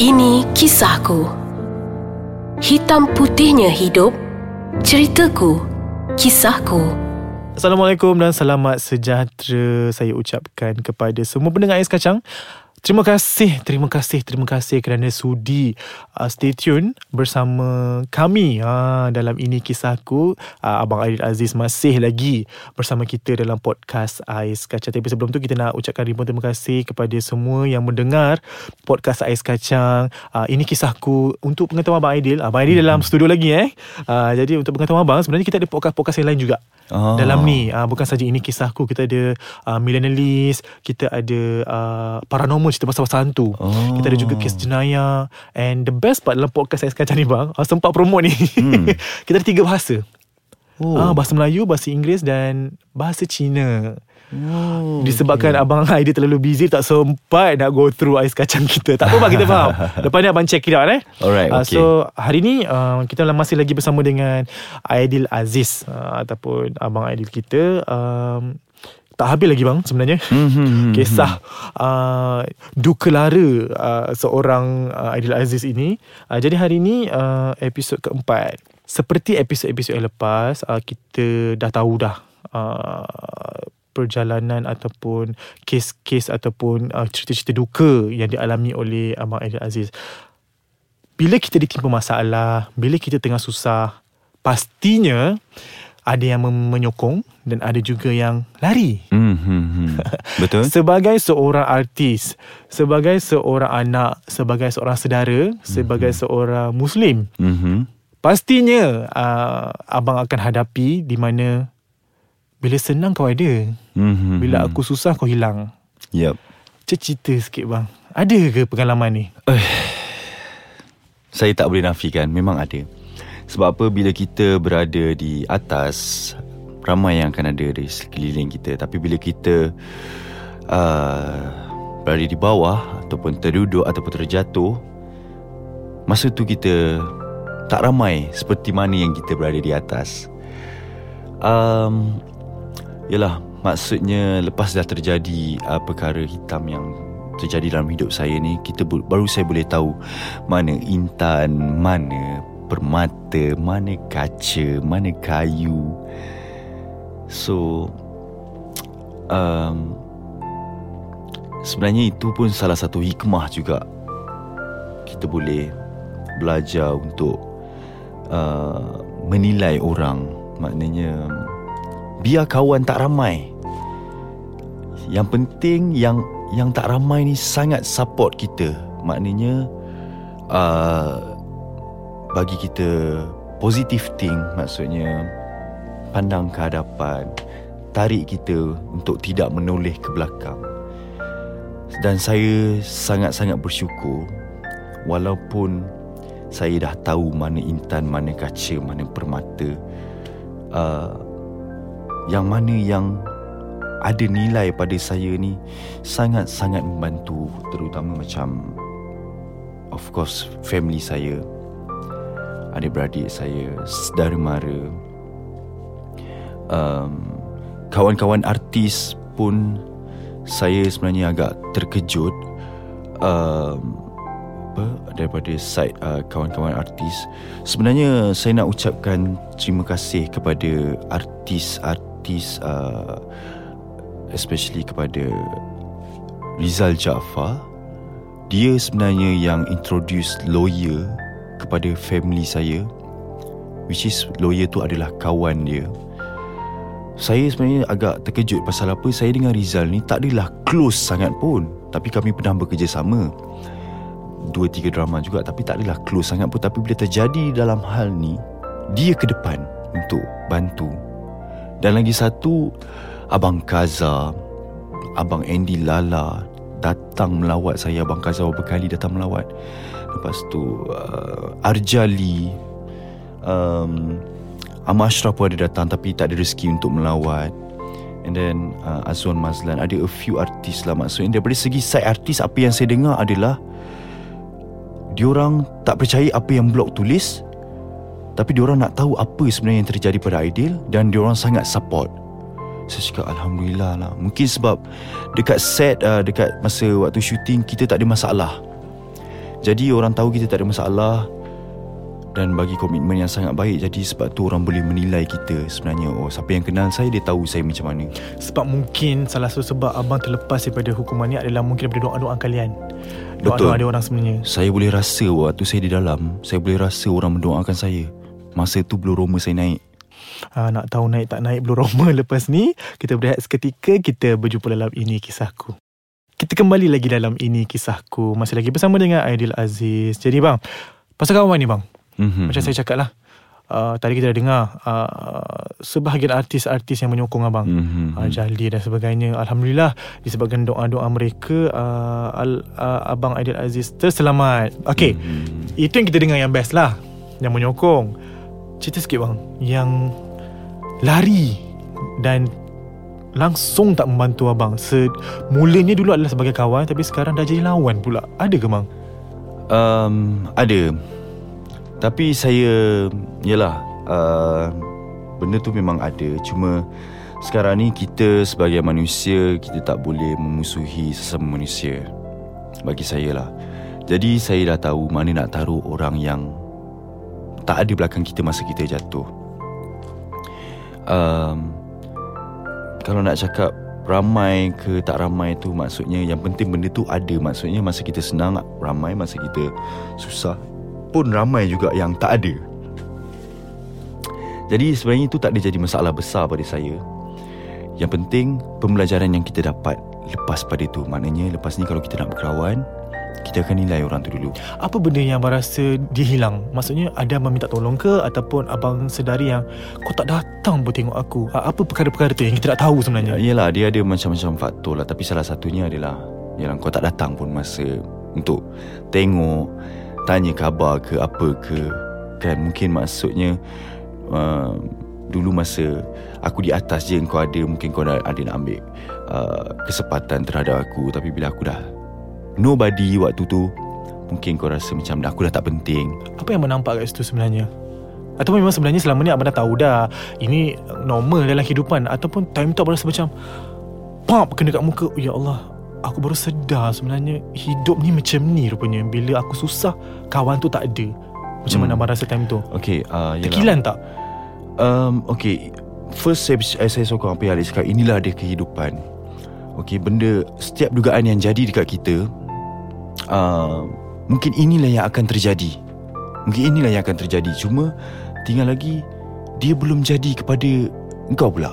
Ini kisahku. Hitam putihnya hidup, ceritaku, kisahku. Assalamualaikum dan selamat sejahtera saya ucapkan kepada semua pendengar Ais Kacang. Terima kasih kerana sudi stay tune bersama kami dalam Ini Kisahku. Abang Aidil Aziz masih lagi bersama kita dalam podcast Ais Kacang. Tapi sebelum tu kita nak ucapkan ribuan terima kasih kepada semua yang mendengar podcast Ais Kacang. Ini Kisahku. Untuk pengetahuan Abang Aidil, Abang Aidil dalam studio lagi jadi untuk pengetahuan abang, sebenarnya kita ada podcast-podcast yang lain juga. Dalam ni bukan saja Ini Kisahku, kita ada millennialist, kita ada paranormal, cerita pasal-pasal hantu. Kita ada juga kes jenayah. And the best part dalam podcast saya sekarang ni bang, sempat promote ni, kita ada 3 bahasa. Bahasa Melayu, bahasa Inggeris dan bahasa Cina. Disebabkan Abang Aidil terlalu busy, tak sempat nak go through Ais Kacang kita. Tak apa, kita faham. Lepas ni abang check it out Alright, okay. So hari ni kita masih lagi bersama dengan Aidil Aziz ataupun Abang Aidil kita. Tak habis lagi bang sebenarnya kisah duka lara seorang Aidil Aziz ini. Jadi hari ni episod keempat. Seperti episod-episod yang lepas, kita dah tahu perjalanan ataupun kes-kes ataupun cerita-cerita duka yang dialami oleh Abang Aidil Aziz. Bila kita ditimpa masalah, bila kita tengah susah, pastinya ada yang menyokong dan ada juga yang lari. Betul. Sebagai seorang artis, sebagai seorang anak, sebagai seorang saudara, sebagai seorang Muslim, pastinya abang akan hadapi di mana bila senang kau ada, bila aku susah kau hilang. Cerita sikit bang, ada ke pengalaman ni? Saya tak boleh nafikan, memang ada. Sebab apa, bila kita berada di atas, ramai yang akan ada di sekeliling kita. Tapi bila kita berada di bawah, ataupun terduduk, ataupun terjatuh, masa tu kita tak ramai seperti mana yang kita berada di atas. Yalah, maksudnya lepas dah terjadi perkara hitam yang terjadi dalam hidup saya ni, baru saya boleh tahu mana intan, mana permata, mana kaca, mana kayu. So sebenarnya itu pun salah satu hikmah juga. Kita boleh belajar untuk menilai orang. Maknanya biar kawan tak ramai, yang penting yang tak ramai ni sangat support kita. Maknanya bagi kita positive thing. Maksudnya pandang ke hadapan, tarik kita untuk tidak menoleh ke belakang. Dan saya sangat-sangat bersyukur, walaupun saya dah tahu mana intan, mana kaca, mana permata, yang mana yang ada nilai pada saya ni sangat-sangat membantu. Terutama macam, of course, family saya, adik-beradik saya, saudara mara, kawan-kawan artis pun. Saya sebenarnya agak terkejut daripada side kawan-kawan artis. Sebenarnya saya nak ucapkan terima kasih kepada artis, especially kepada Rizal Jaafar. Dia sebenarnya yang introduce lawyer kepada family saya, which is lawyer tu adalah kawan dia. Saya sebenarnya agak terkejut pasal apa, saya dengan Rizal ni tak adalah close sangat pun, tapi kami pernah bekerjasama 2-3 drama juga, tapi tak adalah close sangat pun. Tapi bila terjadi dalam hal ni, dia ke depan untuk bantu. Dan lagi satu, Abang Kaza, Abang Andy Lala datang melawat saya. Abang Kaza berkali datang melawat. Lepas tu Arjali, Ahmad Ashraf pun ada datang, tapi tak ada rezeki untuk melawat. And then Azwan Mazlan. Ada a few artis lah. Maksudnya daripada segi side artis, apa yang saya dengar adalah diorang tak percaya apa yang blog tulis, tapi diorang nak tahu apa sebenarnya yang terjadi pada Aidil, dan diorang sangat support. Saya cakap Alhamdulillah lah. Mungkin sebab dekat set, dekat masa waktu syuting, kita tak ada masalah. Jadi orang tahu kita tak ada masalah dan bagi komitmen yang sangat baik. Jadi sebab tu orang boleh menilai kita sebenarnya. Oh, siapa yang kenal saya, dia tahu saya macam mana. Sebab mungkin salah satu sebab abang terlepas daripada hukuman ni adalah mungkin daripada doa-doa kalian. Doa-doa ada orang sebenarnya. Saya boleh rasa waktu saya di dalam, saya boleh rasa orang mendoakan saya. Masa tu blue roma saya naik. Nak tahu naik tak naik blue roma lepas ni, kita berehat seketika. Kita berjumpa dalam Ini Kisahku. Kita kembali lagi dalam Ini Kisahku, masih lagi bersama dengan Aidil Aziz. Jadi bang, pasal kawan ni bang, macam saya cakap lah, tadi kita dah dengar sebahagian artis-artis yang menyokong abang, Arjali dan sebagainya. Alhamdulillah, disebabkan doa-doa mereka, abang Aidil Aziz terselamat. Okay, itu yang kita dengar yang best lah, yang menyokong. Cerita sikit bang yang lari dan langsung tak membantu abang. Mulanya dulu adalah sebagai kawan, tapi sekarang dah jadi lawan pula. Ada ke bang? Ada. Tapi saya, yelah, benda tu memang ada. Cuma sekarang ni kita sebagai manusia, kita tak boleh memusuhi sesama manusia, bagi saya lah. Jadi saya dah tahu mana nak taruh orang yang tak ada belakang kita masa kita jatuh. Kalau nak cakap ramai ke tak ramai tu, maksudnya yang penting benda tu ada. Maksudnya masa kita senang ramai, masa kita susah pun ramai juga yang tak ada. Jadi sebenarnya itu tak ada jadi masalah besar pada saya. Yang penting pembelajaran yang kita dapat lepas pada tu. Maknanya lepas ni kalau kita nak berkawan, kita akan nilai orang tu dulu. Apa benda yang abang rasa dia hilang? Maksudnya ada abang minta tolong ke, ataupun abang sedari yang kau tak datang pun tengok aku? Apa perkara-perkara tu yang kita tak tahu sebenarnya? Yelah, dia ada macam-macam faktor lah. Tapi salah satunya adalah yelah, kau tak datang pun masa untuk tengok, tanya khabar ke apa ke. Kan mungkin maksudnya dulu masa aku di atas je, kau ada, mungkin kau ada nak ambil kesempatan terhadap aku. Tapi bila aku dah nobody waktu tu, mungkin kau rasa macam aku dah tak penting. Apa yang menampak kat situ sebenarnya? Atau memang sebenarnya selama ni abang dah tahu dah ini normal dalam kehidupan? Ataupun time tu abang rasa macam pop kena kat muka, ya Allah, aku baru sedar sebenarnya hidup ni macam ni rupanya. Bila aku susah, kawan tu tak ada. Macam mana abang rasa time tu? Okay, tekilan tak? Okay, first saya sokong apa yang Alex cakap. Inilah dia kehidupan. Okay, benda, setiap dugaan yang jadi dekat kita, mungkin inilah yang akan terjadi. Mungkin inilah yang akan terjadi. Cuma tinggal lagi dia belum jadi kepada engkau pula.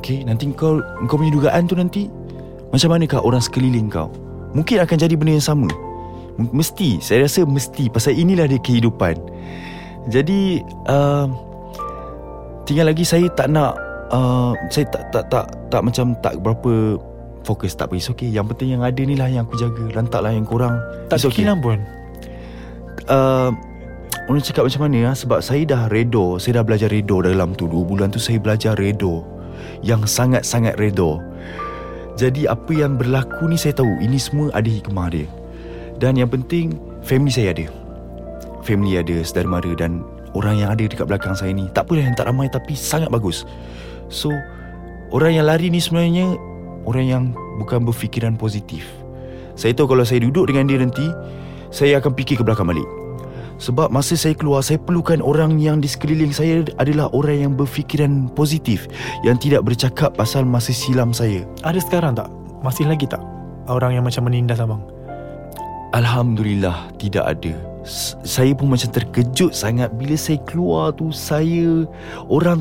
Okay, nanti engkau punya dugaan tu nanti macam manakah orang sekeliling kau? Mungkin akan jadi benda yang sama. Mesti, saya rasa mesti. Pasal inilah dia kehidupan. Jadi tinggal lagi saya tak nak saya tak macam tak berapa fokus. Tak apa, it's okay. Yang penting yang ada ni lah yang aku jaga. Lantaklah yang korang. Tak terkilang okay pun. Orang cakap macam mana, sebab saya dah redo. Saya dah belajar redo dalam tu 2 bulan tu. Saya belajar redo yang sangat-sangat redo. Jadi apa yang berlaku ni saya tahu ini semua ada hikmah dia. Dan yang penting family saya ada. Family ada, saudara mara dan orang yang ada dekat belakang saya ni. Tak apalah yang tak ramai, tapi sangat bagus. So orang yang lari ni sebenarnya orang yang bukan berfikiran positif. Saya tahu kalau saya duduk dengan dia nanti, saya akan fikir ke belakang balik. Sebab masa saya keluar, saya perlukan orang yang di sekeliling saya adalah orang yang berfikiran positif, yang tidak bercakap pasal masa silam saya. Ada sekarang tak? Masih lagi tak orang yang macam menindas abang? Alhamdulillah tidak ada. Saya pun macam terkejut sangat bila saya keluar tu. Saya orang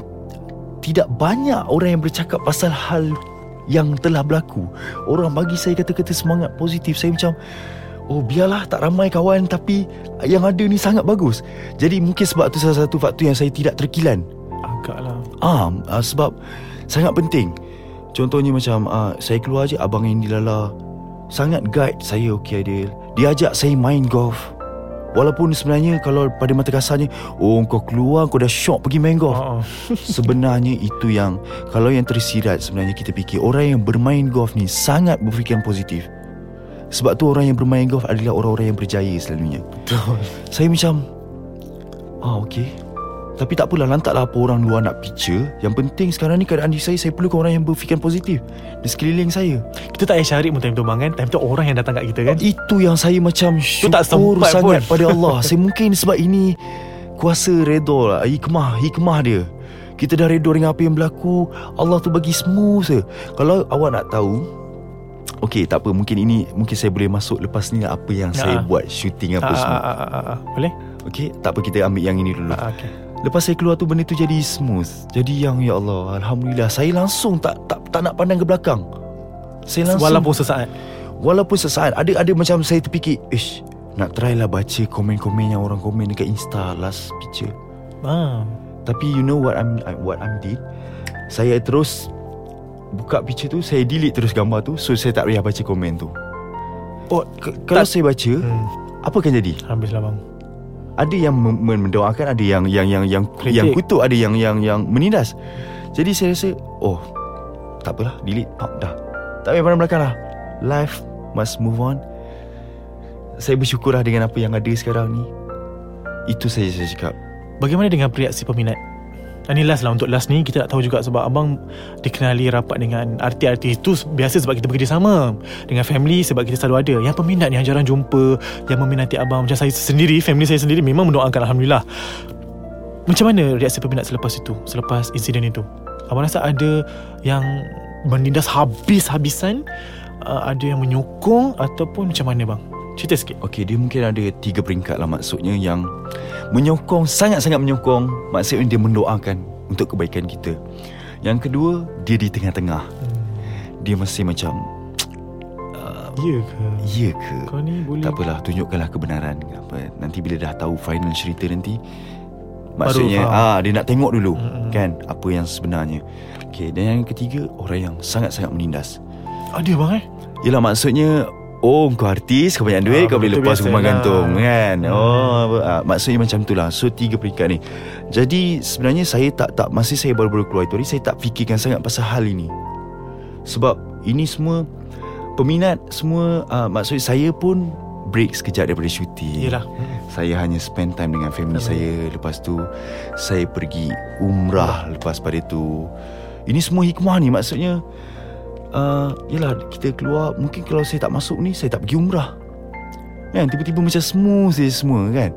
tidak banyak orang yang bercakap pasal hal yang telah berlaku. Orang bagi saya kata-kata semangat positif. Saya macam, oh biarlah tak ramai kawan, tapi yang ada ni sangat bagus. Jadi mungkin sebab tu salah satu faktor yang saya tidak terkilan. Agaklah sebab sangat penting. Contohnya macam saya keluar je, abang Andy Lala sangat guide saya. Okay Adil, dia ajak saya main golf. Walaupun sebenarnya kalau pada mata kasarnya, oh kau keluar, kau dah syok pergi main golf. Sebenarnya itu yang, kalau yang tersirat sebenarnya kita fikir, orang yang bermain golf ni sangat berfikiran positif. Sebab tu orang yang bermain golf adalah orang-orang yang berjaya selalunya. Betul. Saya macam, okay Tapi tak apalah, lantaklah apa orang luar nak picture. Yang penting sekarang ni keadaan diri saya perlukan orang yang berfikiran positif di sekeliling saya. Kita tak payah cari time tumbangan, time tu orang yang datang kat kita kan. Itu yang saya macam syukur sangat pada Allah. Saya mungkin sebab ini kuasa redha lah, hikmah dia. Kita dah redha dengan apa yang berlaku. Allah tu bagi smooth je. Kalau awak nak tahu, okey, tak apa, mungkin saya boleh masuk lepas ni apa yang saya buat shooting apa semua. Boleh? Okey, tak apa, kita ambil yang ini dulu. Okey. Lepas saya keluar tu benda tu jadi smooth. Jadi yang ya Allah, alhamdulillah, saya langsung tak nak pandang ke belakang. Saya langsung walaupun sesaat ada macam saya terfikir, "Ish, nak try lah baca komen-komen yang orang komen dekat Insta last picture." Tapi you know what I'm did? Saya terus buka picture tu, saya delete terus gambar tu. So saya tak payah baca komen tu. Kalau saya baca, apa akan jadi? Habislah bang. Ada yang mendoakan, ada yang kutuk, ada yang menindas. Jadi saya rasa, tak apalah, delete, dah. Tak payah pandang belakang lah. Life must move on. Saya bersyukur lah dengan apa yang ada sekarang ni. Itu saja saya cakap. Bagaimana dengan reaksi peminat? Ini last lah, untuk last ni kita nak tahu juga sebab abang dikenali rapat dengan artis-artis itu biasa sebab kita bekerjasama dengan family, sebab kita selalu ada. Yang peminat ni yang jarang jumpa, yang meminati abang, macam saya sendiri, family saya sendiri memang mendoakan, alhamdulillah. Macam mana reaksi peminat selepas itu, selepas insiden itu? Abang rasa ada yang menindas habis-habisan, ada yang menyokong, ataupun macam mana bang? Cerita sikit. Okey, dia mungkin ada 3 peringkat lah. Maksudnya yang menyokong, sangat-sangat menyokong, maksudnya dia mendoakan untuk kebaikan kita. Yang kedua, dia di tengah-tengah. Dia masih macam Ya ke? Kau ni boleh. Tak apalah, tunjukkanlah kebenaran. Nanti bila dah tahu final cerita nanti, maksudnya dia nak tengok dulu kan apa yang sebenarnya. Okey, dan yang ketiga, orang yang sangat-sangat menindas. Ada bang Yelah, maksudnya kau artis, kau banyak duit, kau boleh lepas rumah gantung kan. Maksudnya macam itulah. So 3 peringkat ni. Jadi sebenarnya saya tak masa saya baru-baru keluar itu hari, saya tak fikirkan sangat pasal hal ini. Sebab ini semua peminat semua, maksudnya saya pun break sekejap daripada syuting. Yalah. Saya hanya spend time dengan family saya. Lepas tu saya pergi umrah. Lepas pada tu, ini semua hikmah ni. Maksudnya yelah, kita keluar. Mungkin kalau saya tak masuk ni, saya tak pergi umrah kan. Tiba-tiba macam smooth je semua kan.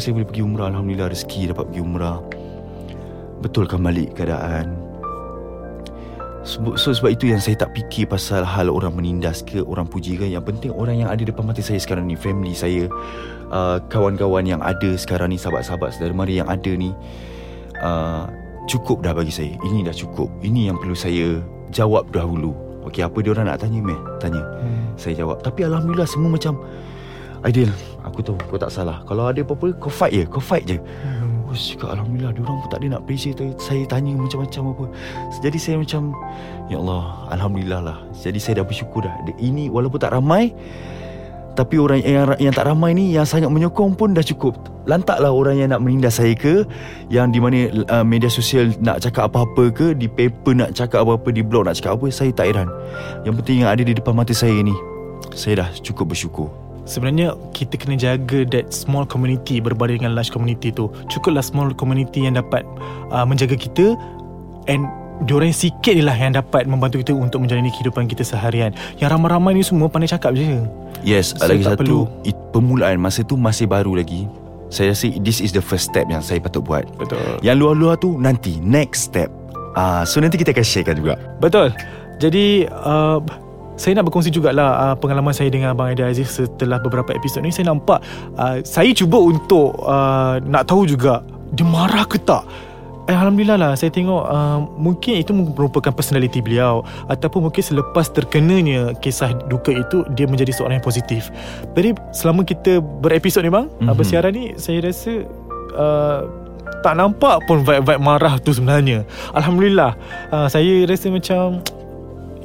Saya boleh pergi umrah, alhamdulillah, rezeki dapat pergi umrah. Betulkan balik keadaan. So sebab itu yang saya tak fikir pasal hal orang menindas ke, orang puji ke. Yang penting orang yang ada depan mata saya sekarang ni, family saya, kawan-kawan yang ada sekarang ni, sahabat-sahabat saudara mara yang ada ni, cukup dah bagi saya. Ini dah cukup. Ini yang perlu saya jawab dahulu. Okey, apa dia orang nak tanya, tanya. Saya jawab. Tapi alhamdulillah semua macam, Aidil, aku tahu kau tak salah. Kalau ada apa-apa, kau fight je. Alhamdulillah, dia orang pun tak ada nak pressure saya tanya macam-macam apa. Jadi saya macam, ya Allah, alhamdulillah lah. Jadi saya dah bersyukur dah. Ini walaupun tak ramai, tapi orang yang tak ramai ni, yang sangat menyokong pun dah cukup. Lantaklah orang yang nak menindas saya ke, yang di mana media sosial nak cakap apa-apa ke, di paper nak cakap apa-apa, di blog nak cakap apa, saya tak heran. Yang penting yang ada di depan mata saya ni, saya dah cukup bersyukur. Sebenarnya kita kena jaga that small community berbanding dengan large community tu. Cukuplah small community yang dapat menjaga kita, and diorang sikit lah yang dapat membantu kita untuk menjalani kehidupan kita seharian. Yang ramai-ramai ni semua pandai cakap je. Yes, so lagi satu, permulaan masa tu masih baru lagi. Saya rasa this is the first step yang saya patut buat. Betul. Yang luar-luar tu nanti next step. So nanti kita akan sharekan juga. Betul. Jadi saya nak berkongsi jugalah pengalaman saya dengan Abang Aidil Aziz setelah beberapa episod ni. Saya nampak, saya cuba untuk nak tahu juga dia marah ke tak. Alhamdulillah lah, saya tengok mungkin itu merupakan personality beliau, ataupun mungkin selepas terkenanya kisah duka itu, dia menjadi seorang yang positif. Jadi selama kita berepisod ni bang, bersiaran ni, saya rasa tak nampak pun vibe-vibe marah tu sebenarnya. Alhamdulillah, saya rasa macam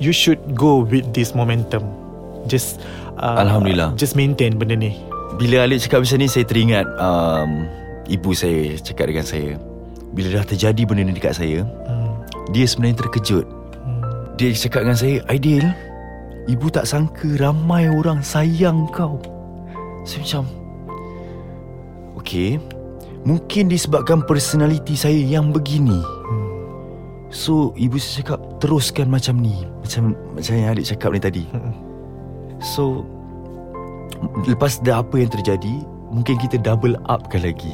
you should go with this momentum. Just alhamdulillah, just maintain benda ni. Bila Alif cakap macam ni, saya teringat ibu saya cakap dengan saya. Bila dah terjadi benda ni dekat saya, dia sebenarnya terkejut. Dia cakap dengan saya, Aidil, ibu tak sangka ramai orang sayang kau. Saya macam, okey, Mungkin disebabkan personaliti saya yang begini. So ibu saya cakap teruskan macam ni, macam yang adik cakap ni tadi. So lepas dah apa yang terjadi, mungkin kita double upkan lagi.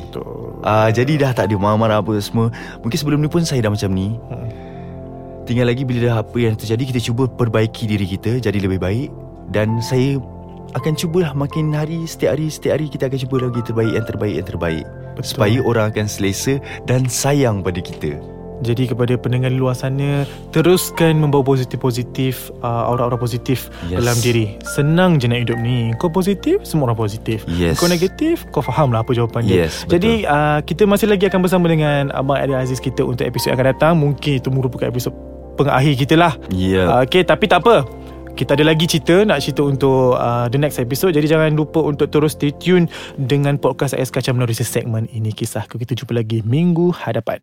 Jadi dah tak ada marah-marah apa semua. Mungkin sebelum ni pun saya dah macam ni. Tinggal lagi bila dah apa yang terjadi, kita cuba perbaiki diri kita jadi lebih baik. Dan saya akan cubalah makin hari, setiap hari kita akan cuba lagi terbaik. Betul. Supaya orang akan selesa dan sayang pada kita. Jadi kepada pendengar luar sana, teruskan membawa positif-positif, aura-aura positif dalam diri. Senang je nak hidup ni. Kau positif, semua orang positif. Kau negatif, kau fahamlah apa jawapan dia. Jadi kita masih lagi akan bersama dengan Abang Aidil Aziz kita untuk episod yang akan datang. Mungkin itu merupakan episod pengakhir kita lah. Okay, tapi tak apa, kita ada lagi cerita untuk the next episode. Jadi jangan lupa untuk terus stay tune dengan podcast AIS Kacang melalui segmen Ini Kisahku. Kita jumpa lagi minggu hadapan.